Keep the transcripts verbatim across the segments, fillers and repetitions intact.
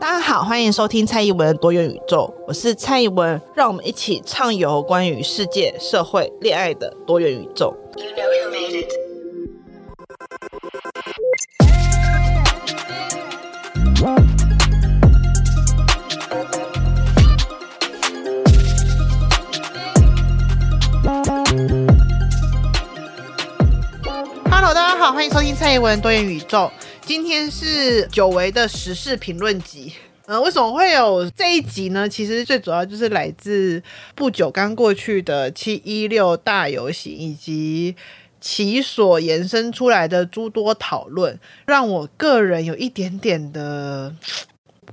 大家好，欢迎收听蔡宜文的多元宇宙，我是蔡宜文，让我们一起畅游关于世界、社会、恋爱的多元宇宙。You know you made it. 好，欢迎收听蔡宜文多元宇宙。今天是久违的时事评论集。呃，为什么会有这一集呢？其实最主要就是来自不久刚过去的七一六大游行，以及其所延伸出来的诸多讨论，让我个人有一点点的，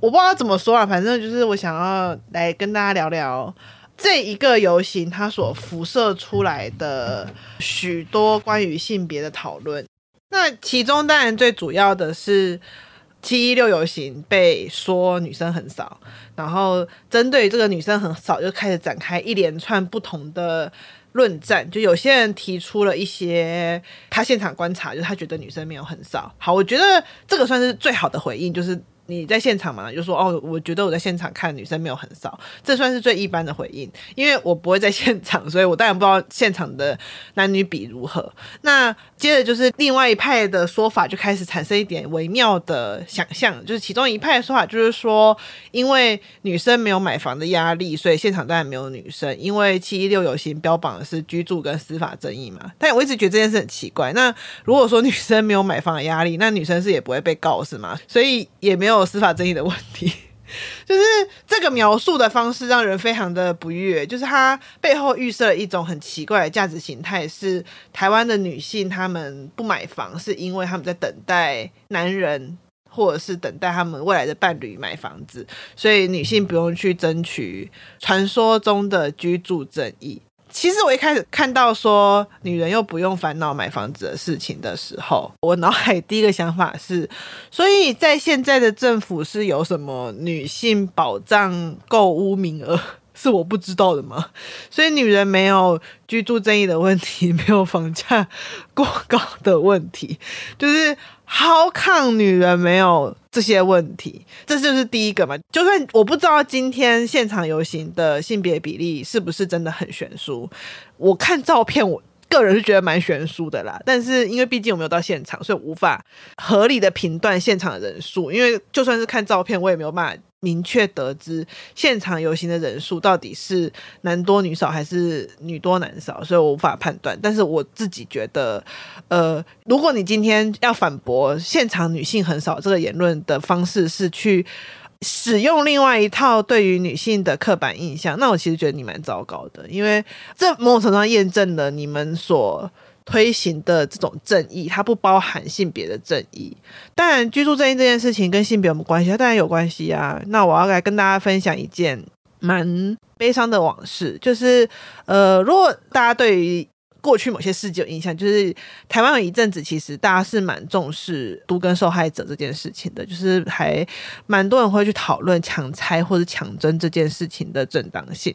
我不知道怎么说啊，反正就是我想要来跟大家聊聊这一个游行它所辐射出来的许多关于性别的讨论。那其中当然最主要的是七一六游行被说女生很少，然后针对这个女生很少就开始展开一连串不同的论战，就有些人提出了一些他现场观察，就是他觉得女生没有很少。好，我觉得这个算是最好的回应，就是你在现场嘛，就说哦，我觉得我在现场看女生没有很少，这算是最一般的回应，因为我不会在现场，所以我当然不知道现场的男女比如何。那接着就是另外一派的说法就开始产生一点微妙的想象，就是其中一派的说法就是说，因为女生没有买房的压力，所以现场当然没有女生，因为七一六游行标榜的是居住跟司法正义嘛。但我一直觉得这件事很奇怪，那如果说女生没有买房的压力，那女生是也不会被告是吗？所以也没有有司法争议的问题。就是这个描述的方式让人非常的不悦，就是它背后预设了一种很奇怪的价值形态，是台湾的女性她们不买房是因为她们在等待男人或者是等待他们未来的伴侣买房子，所以女性不用去争取传说中的居住正义。其实我一开始看到说女人又不用烦恼买房子的事情的时候，我脑海第一个想法是，所以在现在的政府是有什么女性保障购屋名额是我不知道的吗？所以女人没有居住正义的问题，没有房价过高的问题，就是how come女人没有这些问题？这就是第一个嘛。就算我不知道今天现场游行的性别比例是不是真的很悬殊，我看照片我个人是觉得蛮悬殊的啦，但是因为毕竟我没有到现场，所以无法合理的评断现场的人数，因为就算是看照片我也没有办法明确得知现场游行的人数到底是男多女少还是女多男少，所以我无法判断。但是我自己觉得呃，如果你今天要反驳现场女性很少这个言论的方式是去使用另外一套对于女性的刻板印象，那我其实觉得你蛮糟糕的，因为这某种程度上验证了你们所推行的这种正义它不包含性别的正义。当然居住正义这件事情跟性别有没有关系？它当然有关系啊。那我要来跟大家分享一件蛮悲伤的往事，就是呃，如果大家对于过去某些事件有印象，就是台湾有一阵子其实大家是蛮重视都更受害者这件事情的，就是还蛮多人会去讨论强拆或者强征这件事情的正当性。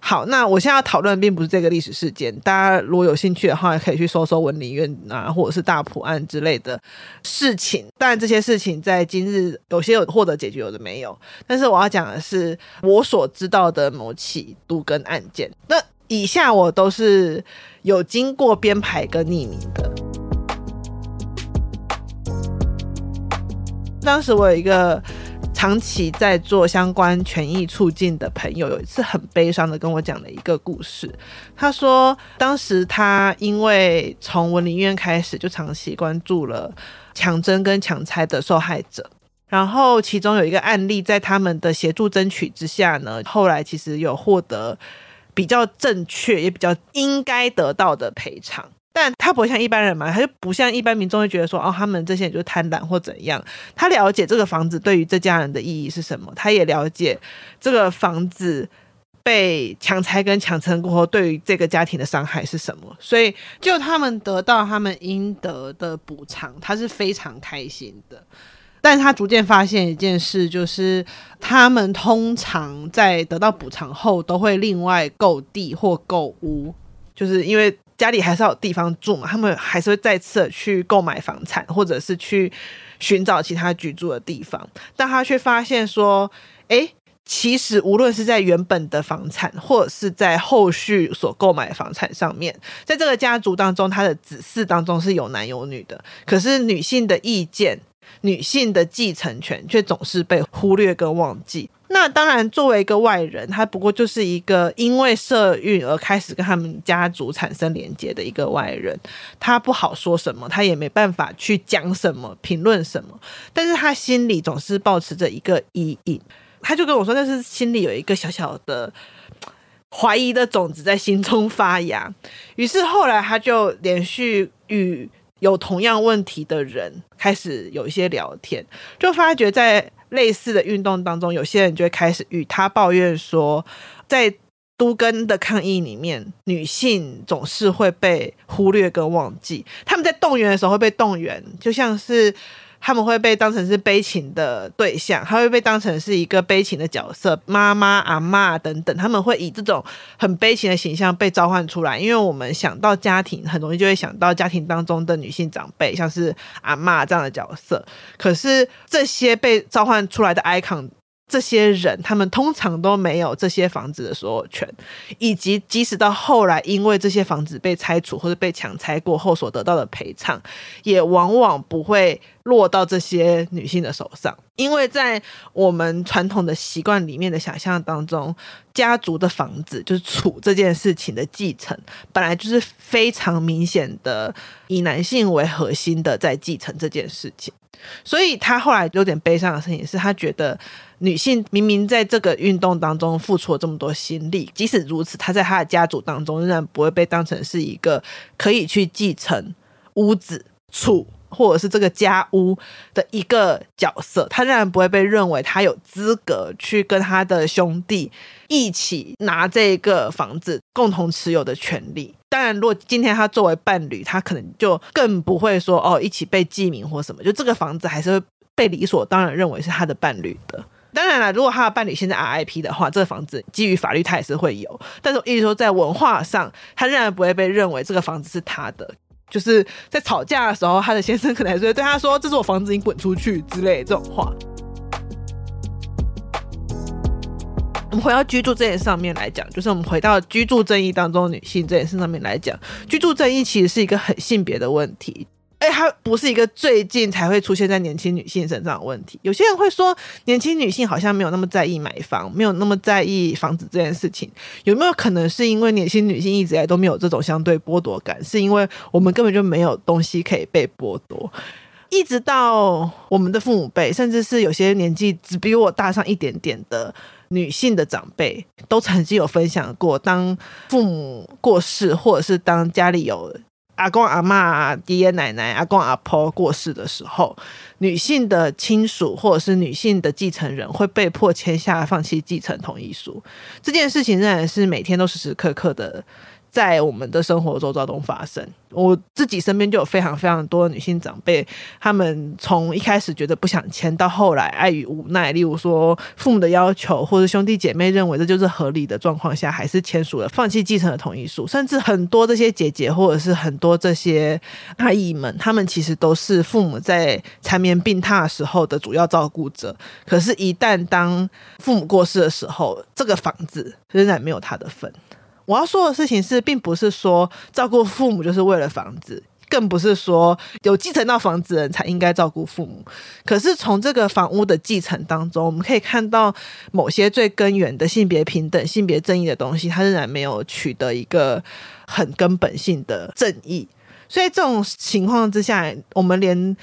好，那我现在要讨论并不是这个历史事件，大家如果有兴趣的话可以去搜搜文林院啊，或者是大埔案之类的事情。当然这些事情在今日有些有获得解决，有的没有，但是我要讲的是我所知道的某起都更案件。那以下我都是有经过编排跟匿名的。当时我有一个长期在做相关权益促进的朋友，有一次很悲伤的跟我讲了一个故事。他说当时他因为从文林院开始就长期关注了强征跟强拆的受害者，然后其中有一个案例在他们的协助争取之下呢，后来其实有获得比较正确也比较应该得到的赔偿。但他不会像一般人嘛，他就不像一般民众会觉得说哦，他们这些人就是贪婪或怎样。他了解这个房子对于这家人的意义是什么，他也了解这个房子被强拆跟强撑过后对于这个家庭的伤害是什么，所以就他们得到他们应得的补偿，他是非常开心的。但他逐渐发现一件事，就是他们通常在得到补偿后都会另外购地或购屋，就是因为家里还是要有地方住嘛，他们还是会再次去购买房产，或者是去寻找其他居住的地方，但他却发现说诶，其实无论是在原本的房产或者是在后续所购买的房产上面，在这个家族当中他的子嗣当中是有男有女的，可是女性的意见女性的继承权却总是被忽略跟忘记。那当然作为一个外人，他不过就是一个因为社运而开始跟他们家族产生连结的一个外人，他不好说什么，他也没办法去讲什么评论什么，但是他心里总是抱持着一个疑影。他就跟我说但是心里有一个小小的怀疑的种子在心中发芽，于是后来他就连续与有同样问题的人开始有一些聊天，就发觉在类似的运动当中，有些人就会开始与他抱怨说，在都更的抗议里面，女性总是会被忽略跟忘记。他们在动员的时候会被动员，就像是他们会被当成是悲情的对象，他会被当成是一个悲情的角色，妈妈阿嬷等等，他们会以这种很悲情的形象被召唤出来。因为我们想到家庭很容易就会想到家庭当中的女性长辈，像是阿嬷这样的角色，可是这些被召唤出来的 icon， 这些人他们通常都没有这些房子的所有权，以及即使到后来因为这些房子被拆除或者被强拆过后所得到的赔偿，也往往不会落到这些女性的手上。因为在我们传统的习惯里面的想象当中，家族的房子就是处这件事情的继承本来就是非常明显的以男性为核心的在继承这件事情，所以他后来有点悲伤的事情是，他觉得女性明明在这个运动当中付出了这么多心力，即使如此，他在他的家族当中仍然不会被当成是一个可以去继承屋子处或者是这个家屋的一个角色，他仍然不会被认为他有资格去跟他的兄弟一起拿这个房子共同持有的权利。当然如果今天他作为伴侣，他可能就更不会说哦一起被记名或什么，就这个房子还是会被理所当然认为是他的伴侣的。当然了，如果他的伴侣现在 R I P 的话，这个房子基于法律他也是会有，但是我一直说在文化上他仍然不会被认为这个房子是他的。就是在吵架的时候，他的先生可能还是会对他说这是我房子，你滚出去之类的这种话。我们回到居住这件事上面来讲，就是我们回到居住正义当中女性这件事上面来讲，居住正义其实是一个很性别的问题，而且它不是一个最近才会出现在年轻女性身上的问题。有些人会说年轻女性好像没有那么在意买房，没有那么在意房子这件事情，有没有可能是因为年轻女性一直以来都没有这种相对剥夺感，是因为我们根本就没有东西可以被剥夺。一直到我们的父母辈，甚至是有些年纪只比我大上一点点的女性的长辈，都曾经有分享过，当父母过世或者是当家里有阿公阿嬷、爷爷奶奶、阿公阿婆过世的时候，女性的亲属或者是女性的继承人会被迫签下放弃继承同意书。这件事情仍然是每天都时时刻刻的在我们的生活周遭中发生。我自己身边就有非常非常多的女性长辈，她们从一开始觉得不想签，到后来碍于无奈，例如说父母的要求或者兄弟姐妹认为这就是合理的状况下，还是签署了放弃继承的同意书。甚至很多这些姐姐或者是很多这些阿姨们，她们其实都是父母在缠绵病榻的时候的主要照顾者，可是一旦当父母过世的时候，这个房子仍然没有她的份。我要说的事情是，并不是说照顾父母就是为了房子，更不是说有继承到房子的人才应该照顾父母。可是从这个房屋的继承当中，我们可以看到某些最根源的性别平等、性别正义的东西，它仍然没有取得一个很根本性的正义。所以这种情况之下，我们连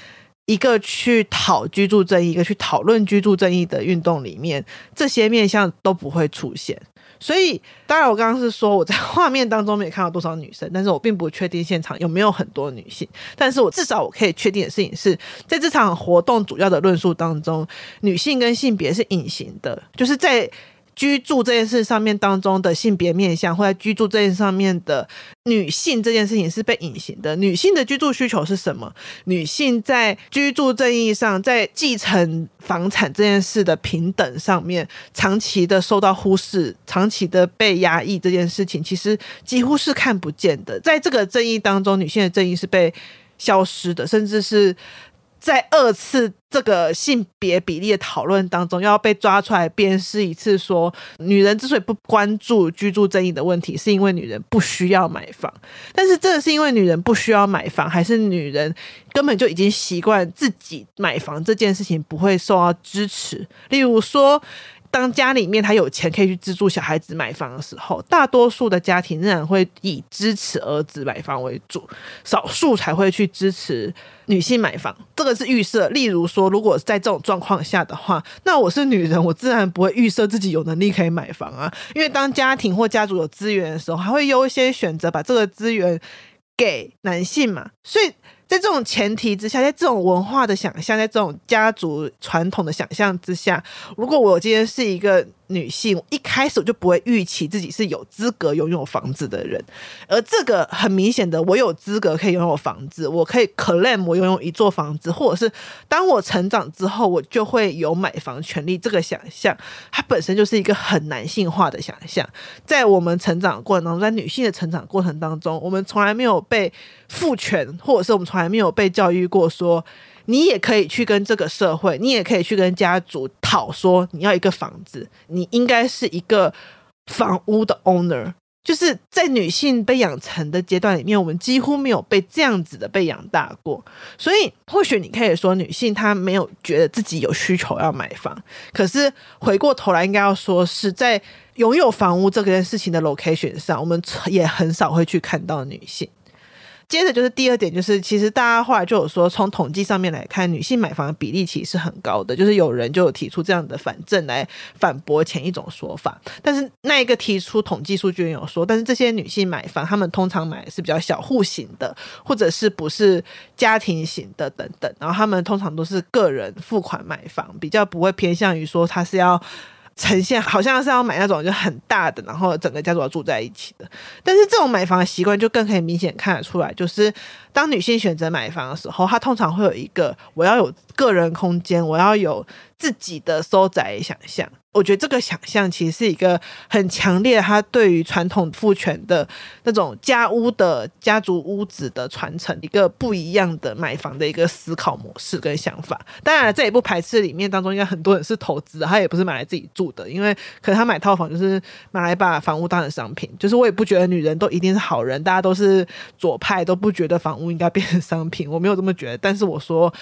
一个去讨居住正义、一个去讨论居住正义的运动里面，这些面向都不会出现。所以当然我刚刚是说我在画面当中没看到多少女生，但是我并不确定现场有没有很多女性，但是我至少我可以确定的事情是，在这场活动主要的论述当中，女性跟性别是隐形的，就是在居住这件事上面当中的性别面向，或者居住这件事上面的女性这件事情是被隐形的。女性的居住需求是什么？女性在居住正义上，在继承房产这件事的平等上面，长期的受到忽视，长期的被压抑，这件事情其实几乎是看不见的。在这个正义当中，女性的正义是被消失的，甚至是在二次这个性别比例的讨论当中要被抓出来辨识一次，说女人之所以不关注居住正义的问题，是因为女人不需要买房。但是这是因为女人不需要买房，还是女人根本就已经习惯自己买房这件事情不会受到支持？例如说当家里面他有钱可以去资助小孩子买房的时候，大多数的家庭仍然会以支持儿子买房为主，少数才会去支持女性买房。这个是预设，例如说如果在这种状况下的话，那我是女人，我自然不会预设自己有能力可以买房啊，因为当家庭或家族有资源的时候，还会优先选择把这个资源给男性嘛。所以在这种前提之下，在这种文化的想象，在这种家族传统的想象之下，如果我今天是一个女性，一开始我就不会预期自己是有资格拥有房子的人。而这个很明显的，我有资格可以拥有房子，我可以 claim 我拥有一座房子，或者是当我成长之后我就会有买房权利，这个想象它本身就是一个很男性化的想象。在我们成长过程当中，在女性的成长过程当中，我们从来没有被赋权，或者是我们从还没有被教育过说你也可以去跟这个社会，你也可以去跟家族讨说你要一个房子，你应该是一个房屋的 owner。 就是在女性被养成的阶段里面，我们几乎没有被这样子的被养大过。所以或许你可以说女性她没有觉得自己有需求要买房，可是回过头来应该要说是在拥有房屋这件事情的 location 上，我们也很少会去看到女性。接着就是第二点，就是其实大家后来就有说，从统计上面来看，女性买房的比例其实是很高的，就是有人就有提出这样的反证来反驳前一种说法。但是那一个提出统计数据有说，但是这些女性买房，她们通常买的是比较小户型的，或者是不是家庭型的等等，然后她们通常都是个人付款买房，比较不会偏向于说她是要呈现好像是要买那种就很大的，然后整个家族要住在一起的。但是这种买房的习惯就更可以明显看得出来，就是当女性选择买房的时候，她通常会有一个我要有个人空间，我要有自己的收窄想象。我觉得这个想象其实是一个很强烈，她对于传统父权的那种家屋的家族屋子的传承，一个不一样的买房的一个思考模式跟想法。当然这也不排斥里面当中应该很多人是投资的，她也不是买来自己住的，因为可能她买套房就是买来把房屋当成商品。就是我也不觉得女人都一定是好人，大家都是左派，都不觉得房屋应该变成商品，我没有这么觉得。但是我说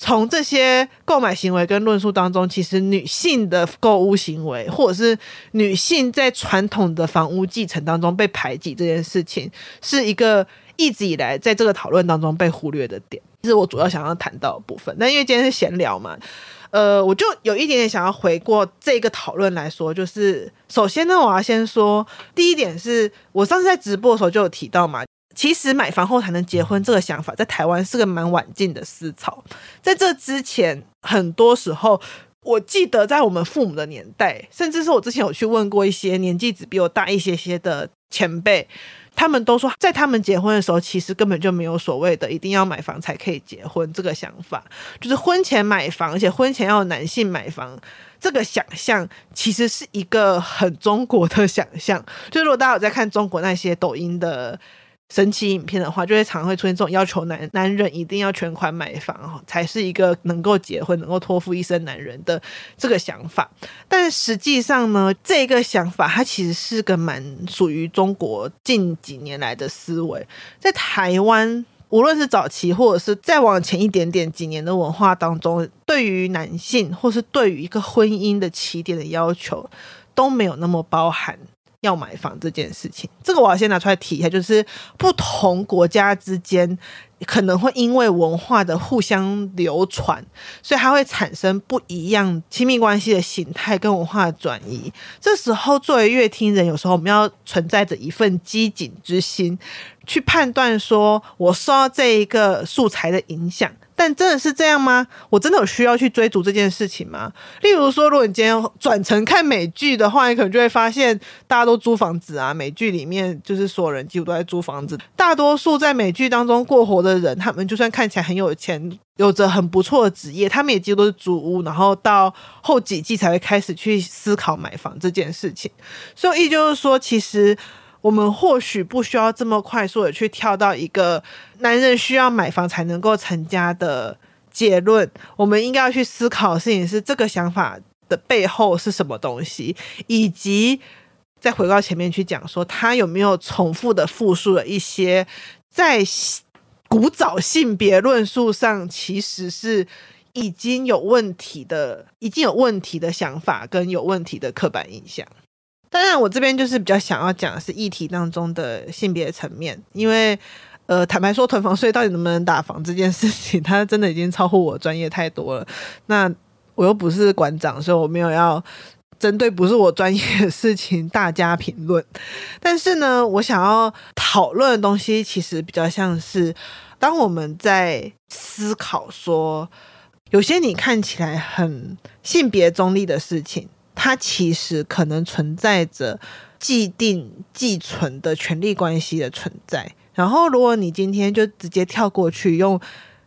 从这些购买行为跟论述当中，其实女性的购物行为，或者是女性在传统的房屋继承当中被排挤这件事情，是一个一直以来在这个讨论当中被忽略的点，这是我主要想要谈到的部分。但因为今天是闲聊嘛，呃，我就有一点点想要回过这个讨论来说，就是首先呢，我要先说第一点是我上次在直播的时候就有提到嘛，其实买房后才能结婚这个想法在台湾是个蛮晚近的思潮。在这之前很多时候，我记得在我们父母的年代，甚至是我之前有去问过一些年纪只比我大一些些的前辈，他们都说在他们结婚的时候其实根本就没有所谓的一定要买房才可以结婚这个想法，就是婚前买房，而且婚前要有男性买房这个想象其实是一个很中国的想象。就是如果大家有在看中国那些抖音的神奇影片的话，就会常常会出现这种要求男男人一定要全款买房才是一个能够结婚能够托付一生男人的这个想法。但实际上呢，这个想法它其实是个蛮属于中国近几年来的思维。在台湾无论是早期或者是再往前一点点几年的文化当中，对于男性或是对于一个婚姻的起点的要求都没有那么包含要买房这件事情。这个我要先拿出来提一下，就是不同国家之间可能会因为文化的互相流传，所以它会产生不一样亲密关系的形态跟文化的转移。这时候作为乐听人，有时候我们要存在着一份机警之心去判断说我受到这一个素材的影响，但真的是这样吗？我真的有需要去追逐这件事情吗？例如说如果你今天转成看美剧的话，你可能就会发现大家都租房子啊，美剧里面就是所有人几乎都在租房子，大多数在美剧当中过活的人，他们就算看起来很有钱，有着很不错的职业，他们也几乎都是租屋，然后到后几季才会开始去思考买房这件事情。所以就是说其实我们或许不需要这么快速的去跳到一个男人需要买房才能够成家的结论，我们应该要去思考的事情是这个想法的背后是什么东西，以及再回到前面去讲说他有没有重复的复述了一些在古早性别论述上其实是已经有问题的已经有问题的想法跟有问题的刻板印象。当然我这边就是比较想要讲的是议题当中的性别层面，因为呃，坦白说囤房税到底能不能打房这件事情它真的已经超乎我专业太多了，那我又不是馆长，所以我没有要针对不是我专业的事情大家评论。但是呢我想要讨论的东西其实比较像是当我们在思考说有些你看起来很性别中立的事情，它其实可能存在着既定既存的权力关系的存在，然后如果你今天就直接跳过去用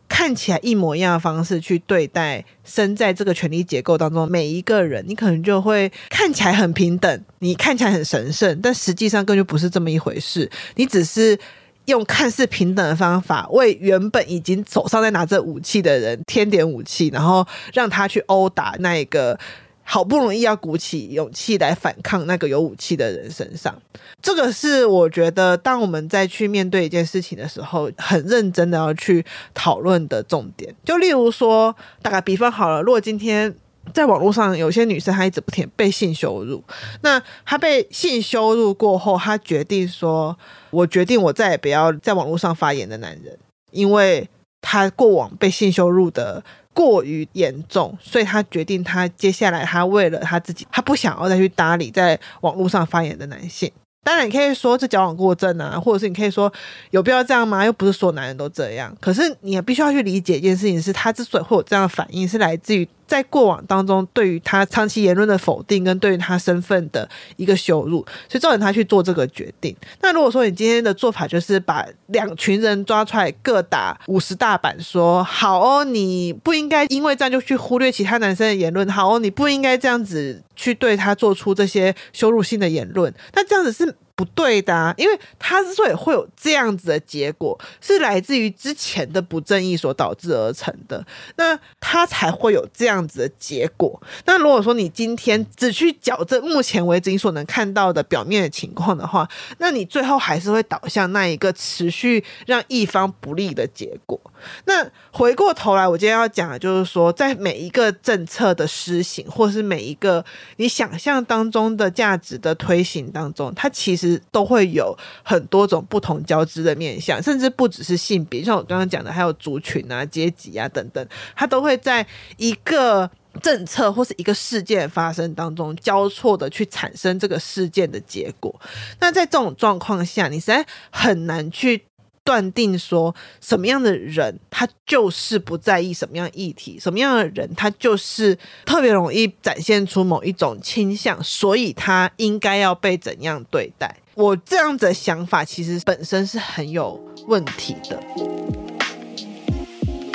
看起来一模一样的方式去对待身在这个权力结构当中每一个人，你可能就会看起来很平等，你看起来很神圣，但实际上根本就不是这么一回事，你只是用看似平等的方法为原本已经手上在拿着武器的人添点武器，然后让他去殴打那个好不容易要鼓起勇气来反抗那个有武器的人身上。这个是我觉得当我们在去面对一件事情的时候很认真的要去讨论的重点。就例如说打个比方好了，如果今天在网络上有些女生她一直不停被性羞辱，那她被性羞辱过后她决定说我决定我再也不要在网络上发言的男人，因为她过往被性羞辱的过于严重，所以他决定他接下来他为了他自己他不想要再去搭理在网络上发言的男性。当然你可以说这矫枉过正啊，或者是你可以说有必要这样吗，又不是所有男人都这样，可是你也必须要去理解一件事情是他之所以会有这样的反应是来自于在过往当中对于他长期言论的否定跟对于他身份的一个羞辱，所以造成他去做这个决定。那如果说你今天的做法就是把两群人抓出来各打五十大板说好哦你不应该因为这样就去忽略其他男生的言论，好哦你不应该这样子去对他做出这些羞辱性的言论，那这样子是不对的啊，因为他之所以会有这样子的结果是来自于之前的不正义所导致而成的，那他才会有这样子的结果。那如果说你今天只去矫正目前为止你所能看到的表面的情况的话，那你最后还是会导向那一个持续让一方不利的结果。那回过头来我今天要讲的就是说在每一个政策的施行或是每一个你想象当中的价值的推行当中，它其实都会有很多种不同交织的面向，甚至不只是性别，像我刚刚讲的还有族群啊阶级啊等等，它都会在一个政策或是一个事件发生当中交错的去产生这个事件的结果。那在这种状况下你实在很难去断定说什么样的人他就是不在意什么样的议题，什么样的人他就是特别容易展现出某一种倾向，所以他应该要被怎样对待。我这样子的想法其实本身是很有问题的。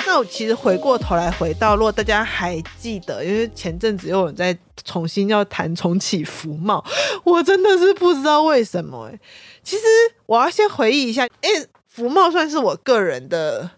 那我其实回过头来回到，如果大家还记得，因为前阵子又有人在重新要谈重启服贸，我真的是不知道为什么、欸、其实我要先回忆一下，哎、欸服贸算是我个人的，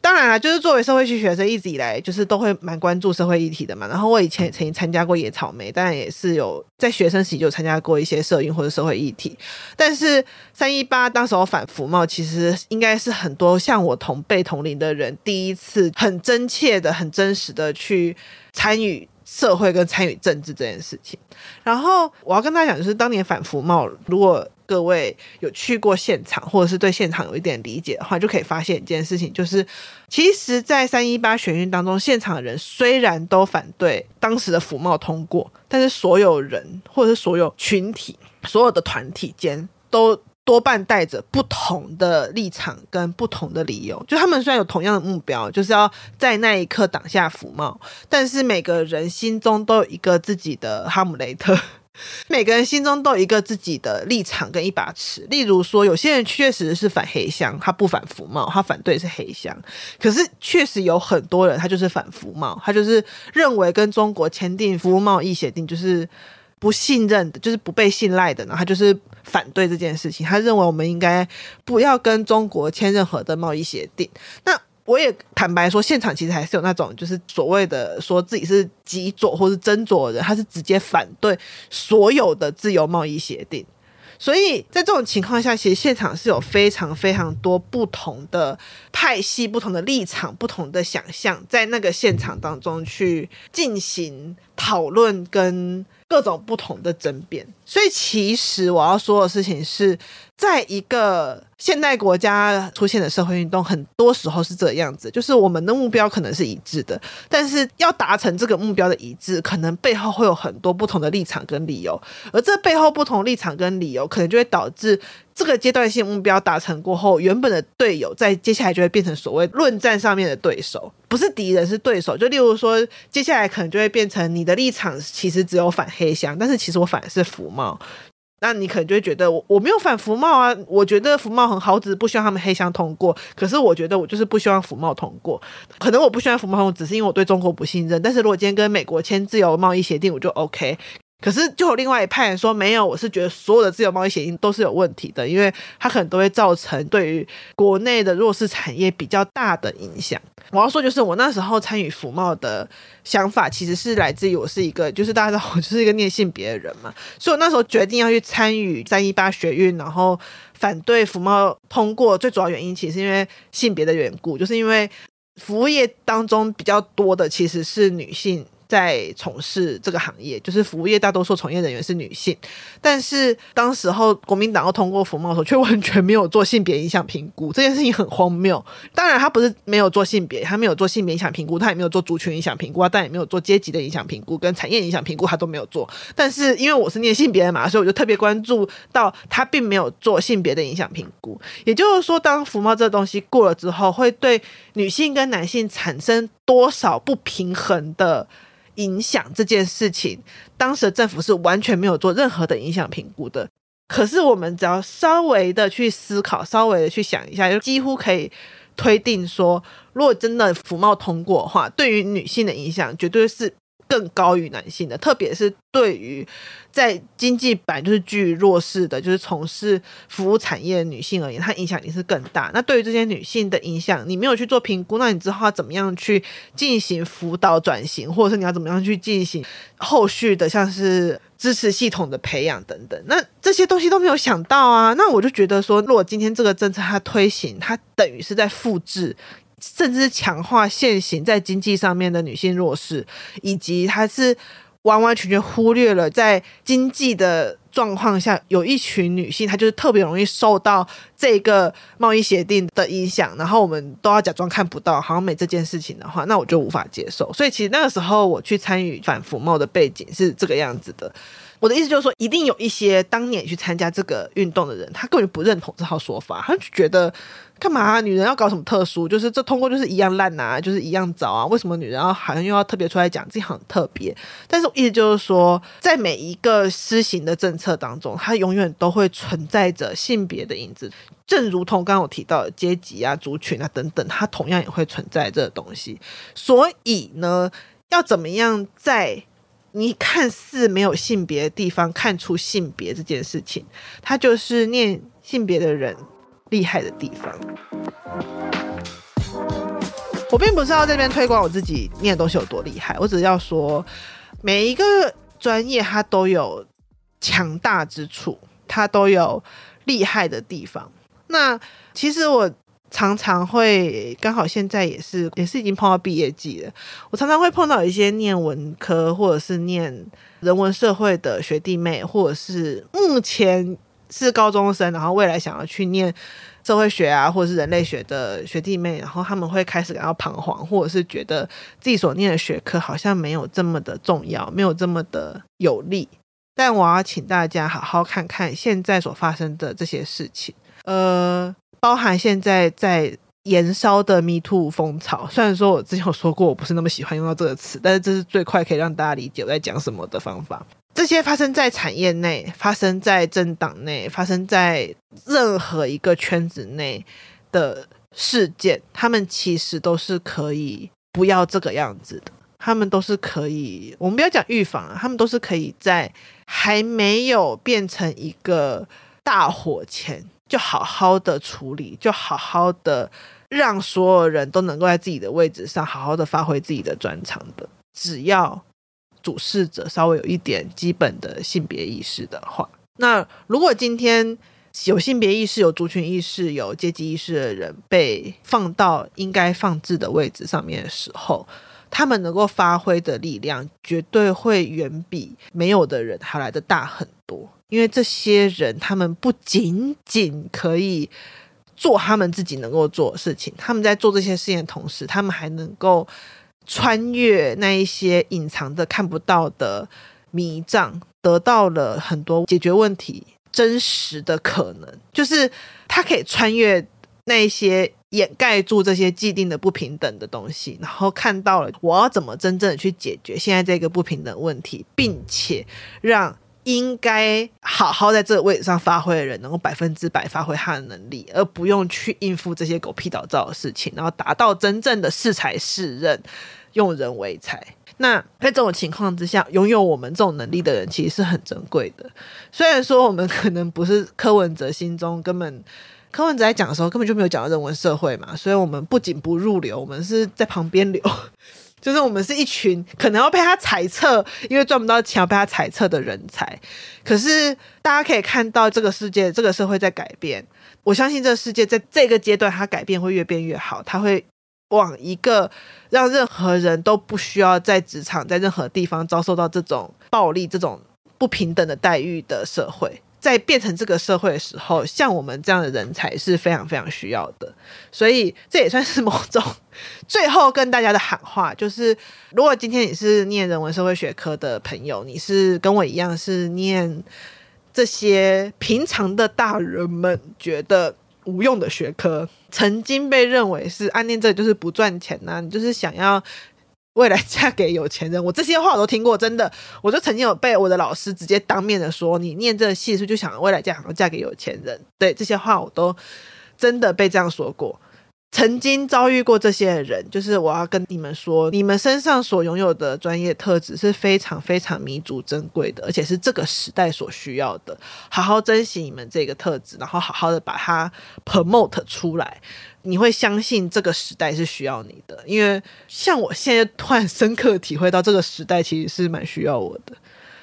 当然啦，就是作为社会系学生一直以来就是都会蛮关注社会议题的嘛，然后我以前曾经参加过野草莓，当然也是有在学生时期就参加过一些社运或者社会议题，但是三一八当时我反服贸其实应该是很多像我同辈同龄的人第一次很真切的很真实的去参与社会跟参与政治这件事情。然后我要跟大家讲就是当年反服贸，如果各位有去过现场或者是对现场有一点理解的话，就可以发现一件事情，就是其实在三一八学运当中现场的人虽然都反对当时的服贸通过，但是所有人或者是所有群体所有的团体间都多半带着不同的立场跟不同的理由，就他们虽然有同样的目标就是要在那一刻挡下服贸，但是每个人心中都有一个自己的哈姆雷特，每个人心中都有一个自己的立场跟一把尺。例如说有些人确实是反黑箱，他不反服贸，他反对是黑箱，可是确实有很多人他就是反服贸，他就是认为跟中国签订服务贸易协定就是不信任的，就是不被信赖的，然后他就是反对这件事情，他认为我们应该不要跟中国签任何的贸易协定。那我也坦白说现场其实还是有那种就是所谓的说自己是极左或是真左的人，他是直接反对所有的自由贸易协定，所以在这种情况下其实现场是有非常非常多不同的派系、不同的立场、不同的想象在那个现场当中去进行讨论跟各种不同的争辩。所以其实我要说的事情是，在一个现代国家出现的社会运动很多时候是这样子，就是我们的目标可能是一致的，但是要达成这个目标的一致可能背后会有很多不同的立场跟理由，而这背后不同立场跟理由可能就会导致这个阶段性目标达成过后，原本的队友在接下来就会变成所谓论战上面的对手，不是敌人是对手。就例如说接下来可能就会变成你的立场其实只有反黑箱，但是其实我反的是服贸，那你可能就会觉得 我, 我没有反服贸啊，我觉得服贸很好，只是不希望他们黑箱通过，可是我觉得我就是不希望服贸通过，可能我不希望服贸通过只是因为我对中国不信任，但是如果今天跟美国签自由贸易协定我就 OK。可是就有另外一派人说没有，我是觉得所有的自由贸易协定都是有问题的，因为它可能都会造成对于国内的弱势产业比较大的影响。我要说就是我那时候参与服贸的想法其实是来自于我是一个，就是大家知道我就是一个念性别的人嘛，所以我那时候决定要去参与三一八学运，然后反对服贸通过最主要原因其实是因为性别的缘故，就是因为服务业当中比较多的其实是女性在从事这个行业，就是服务业大多数从业人员是女性，但是当时候国民党要通过服贸的时候却完全没有做性别影响评估，这件事情很荒谬。当然他不是没有做性别，他没有做性别影响评估，他也没有做族群影响评估，但也没有做阶级的影响评估跟产业影响评估，他都没有做。但是因为我是念性别的嘛，所以我就特别关注到他并没有做性别的影响评估。也就是说当服贸这个东西过了之后，会对女性跟男性产生多少不平衡的影响，这件事情当时的政府是完全没有做任何的影响评估的。可是我们只要稍微的去思考，稍微的去想一下，就几乎可以推定说如果真的服贸通过的话，对于女性的影响绝对是更高于男性的，特别是对于在经济版就是居于弱势的，就是从事服务产业的女性而言，它影响力是更大。那对于这些女性的影响你没有去做评估，那你知道要怎么样去进行辅导转型，或者是你要怎么样去进行后续的像是支持系统的培养等等，那这些东西都没有想到啊。那我就觉得说如果今天这个政策它推行，它等于是在复制甚至强化现行在经济上面的女性弱势，以及它是完完全全忽略了在经济的状况下有一群女性她就是特别容易受到这个贸易协定的影响，然后我们都要假装看不到好像没这件事情的话，那我就无法接受。所以其实那个时候我去参与反服贸的背景是这个样子的。我的意思就是说一定有一些当年去参加这个运动的人他根本不认同这套说法，他就觉得干嘛、啊、女人要搞什么特殊，就是这通过就是一样烂啊，就是一样糟啊，为什么女人要好像又要特别出来讲自己很特别。但是我意思就是说在每一个施行的政策当中它永远都会存在着性别的影子，正如同刚刚我提到的阶级啊、族群啊等等，它同样也会存在这个东西。所以呢要怎么样在你看似没有性别的地方看出性别这件事情，它就是念性别的人厉害的地方。我并不是要这边推广我自己念的东西有多厉害，我只是要说每一个专业它都有强大之处，它都有厉害的地方。那其实我常常会刚好现在也是也是已经碰到毕业季了，我常常会碰到一些念文科或者是念人文社会的学弟妹，或者是目前是高中生然后未来想要去念社会学啊或者是人类学的学弟妹，然后他们会开始感到彷徨，或者是觉得自己所念的学科好像没有这么的重要，没有这么的有利。但我要请大家好好看看现在所发生的这些事情，呃包含现在在延烧的 MeToo 风潮，虽然说我之前有说过我不是那么喜欢用到这个词，但是这是最快可以让大家理解我在讲什么的方法。这些发生在产业内，发生在政党内，发生在任何一个圈子内的事件，他们其实都是可以不要这个样子的，他们都是可以，我们不要讲预防啊，他们都是可以在还没有变成一个大火前就好好的处理，就好好的让所有人都能够在自己的位置上好好的发挥自己的专长的，只要主事者稍微有一点基本的性别意识的话。那如果今天有性别意识、有族群意识、有阶级意识的人被放到应该放置的位置上面的时候，他们能够发挥的力量绝对会远比没有的人还来得大很多。因为这些人他们不仅仅可以做他们自己能够做的事情，他们在做这些事情的同时，他们还能够穿越那一些隐藏的看不到的迷障，得到了很多解决问题真实的可能，就是他可以穿越那一些掩盖住这些既定的不平等的东西，然后看到了我要怎么真正的去解决现在这个不平等问题，并且让应该好好在这个位置上发挥的人能够百分之百发挥他的能力，而不用去应付这些狗屁倒灶的事情，然后达到真正的适才适任，用人为才。那在这种情况之下，拥有我们这种能力的人其实是很珍贵的。虽然说我们可能不是柯文哲心中根本柯文哲在讲的时候根本就没有讲到人文社会嘛，所以我们不仅不入流，我们是在旁边流，就是我们是一群可能要被他揣测，因为赚不到钱要被他揣测的人才。可是大家可以看到这个世界这个社会在改变，我相信这个世界在这个阶段它改变会越变越好，它会往一个让任何人都不需要在职场在任何地方遭受到这种暴力这种不平等的待遇的社会。在变成这个社会的时候，像我们这样的人才是非常非常需要的。所以这也算是某种最后跟大家的喊话，就是如果今天你是念人文社会学科的朋友，你是跟我一样是念这些平常的大人们觉得无用的学科，曾经被认为是暗恋这就是不赚钱啊，你就是想要未来嫁给有钱人，我这些话我都听过，真的，我就曾经有被我的老师直接当面的说，你念这个系是就想未来嫁嫁给有钱人，对，这些话我都真的被这样说过，曾经遭遇过这些人。就是我要跟你们说，你们身上所拥有的专业特质是非常非常弥足珍贵的，而且是这个时代所需要的，好好珍惜你们这个特质，然后好好的把它 promote 出来，你会相信这个时代是需要你的。因为像我现在突然深刻体会到这个时代其实是蛮需要我的。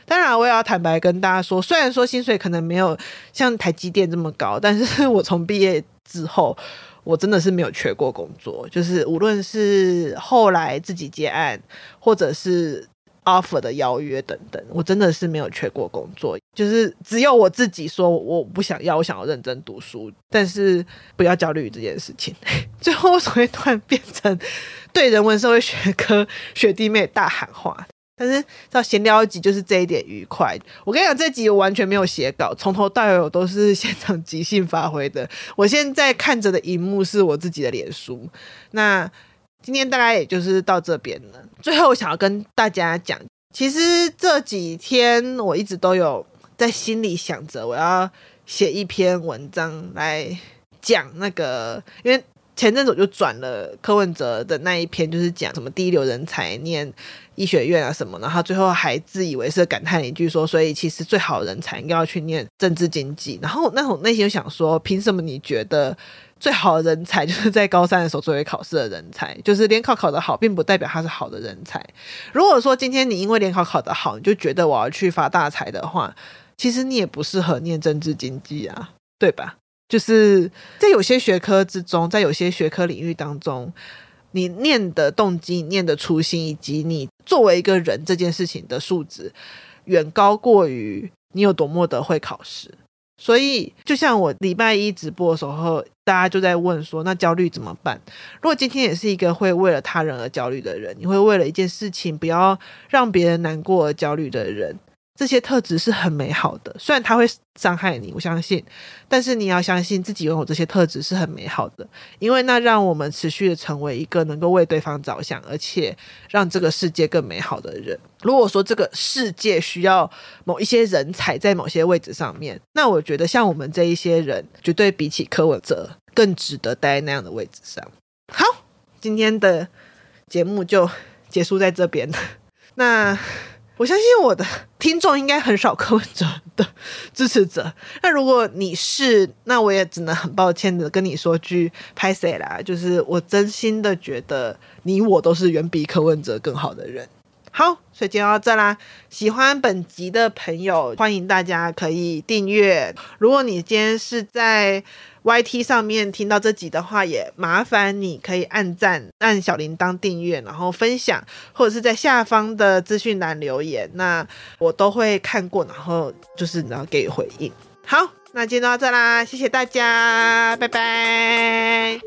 当然我也要坦白跟大家说，虽然说薪水可能没有像台积电这么高，但是我从毕业之后我真的是没有缺过工作，就是无论是后来自己接案或者是 offer 的邀约等等，我真的是没有缺过工作，就是只有我自己说我不想要，我想要认真读书，但是不要焦虑这件事情。最后我所谓突然变成对人文社会学科学弟妹大喊话，但是到闲聊一集就是这一点愉快。我跟你讲，这集我完全没有写稿，从头到尾我都是现场即兴发挥的。我现在看着的荧幕是我自己的脸书。那今天大概也就是到这边了。最后我想要跟大家讲，其实这几天我一直都有在心里想着我要写一篇文章来讲那个，因为前阵子我就转了柯文哲的那一篇，就是讲什么第一流人才念医学院啊什么，然后最后还自以为是感叹一句说，所以其实最好的人才应该要去念政治经济。然后那种内心就想说，凭什么你觉得最好的人才就是在高三的时候作为考试的人才，就是联考考得好并不代表他是好的人才。如果说今天你因为联考考得好你就觉得我要去发大财的话，其实你也不适合念政治经济啊，对吧？就是在有些学科之中，在有些学科领域当中，你念的动机、念的初心以及你作为一个人这件事情的素质远高过于你有多么的会考试。所以就像我礼拜一直播的时候，大家就在问说那焦虑怎么办。如果今天也是一个会为了他人而焦虑的人，你会为了一件事情不要让别人难过而焦虑的人，这些特质是很美好的，虽然它会伤害你，我相信，但是你要相信自己拥有这些特质是很美好的，因为那让我们持续的成为一个能够为对方着想，而且让这个世界更美好的人。如果说这个世界需要某一些人才在某些位置上面，那我觉得像我们这一些人，绝对比起柯文哲更值得待在那样的位置上。好，今天的节目就结束在这边了。那我相信我的听众应该很少柯文哲的支持者，那如果你是，那我也只能很抱歉的跟你说句拍谁啦，就是我真心的觉得你我都是远比柯文哲更好的人。好，所以今天到这啦，喜欢本集的朋友欢迎大家可以订阅，如果你今天是在 Y T 上面听到这集的话，也麻烦你可以按赞，按小铃铛订阅，然后分享，或者是在下方的资讯栏留言，那我都会看过，然后就是然后给回应。好，那今天到这啦，谢谢大家，拜拜。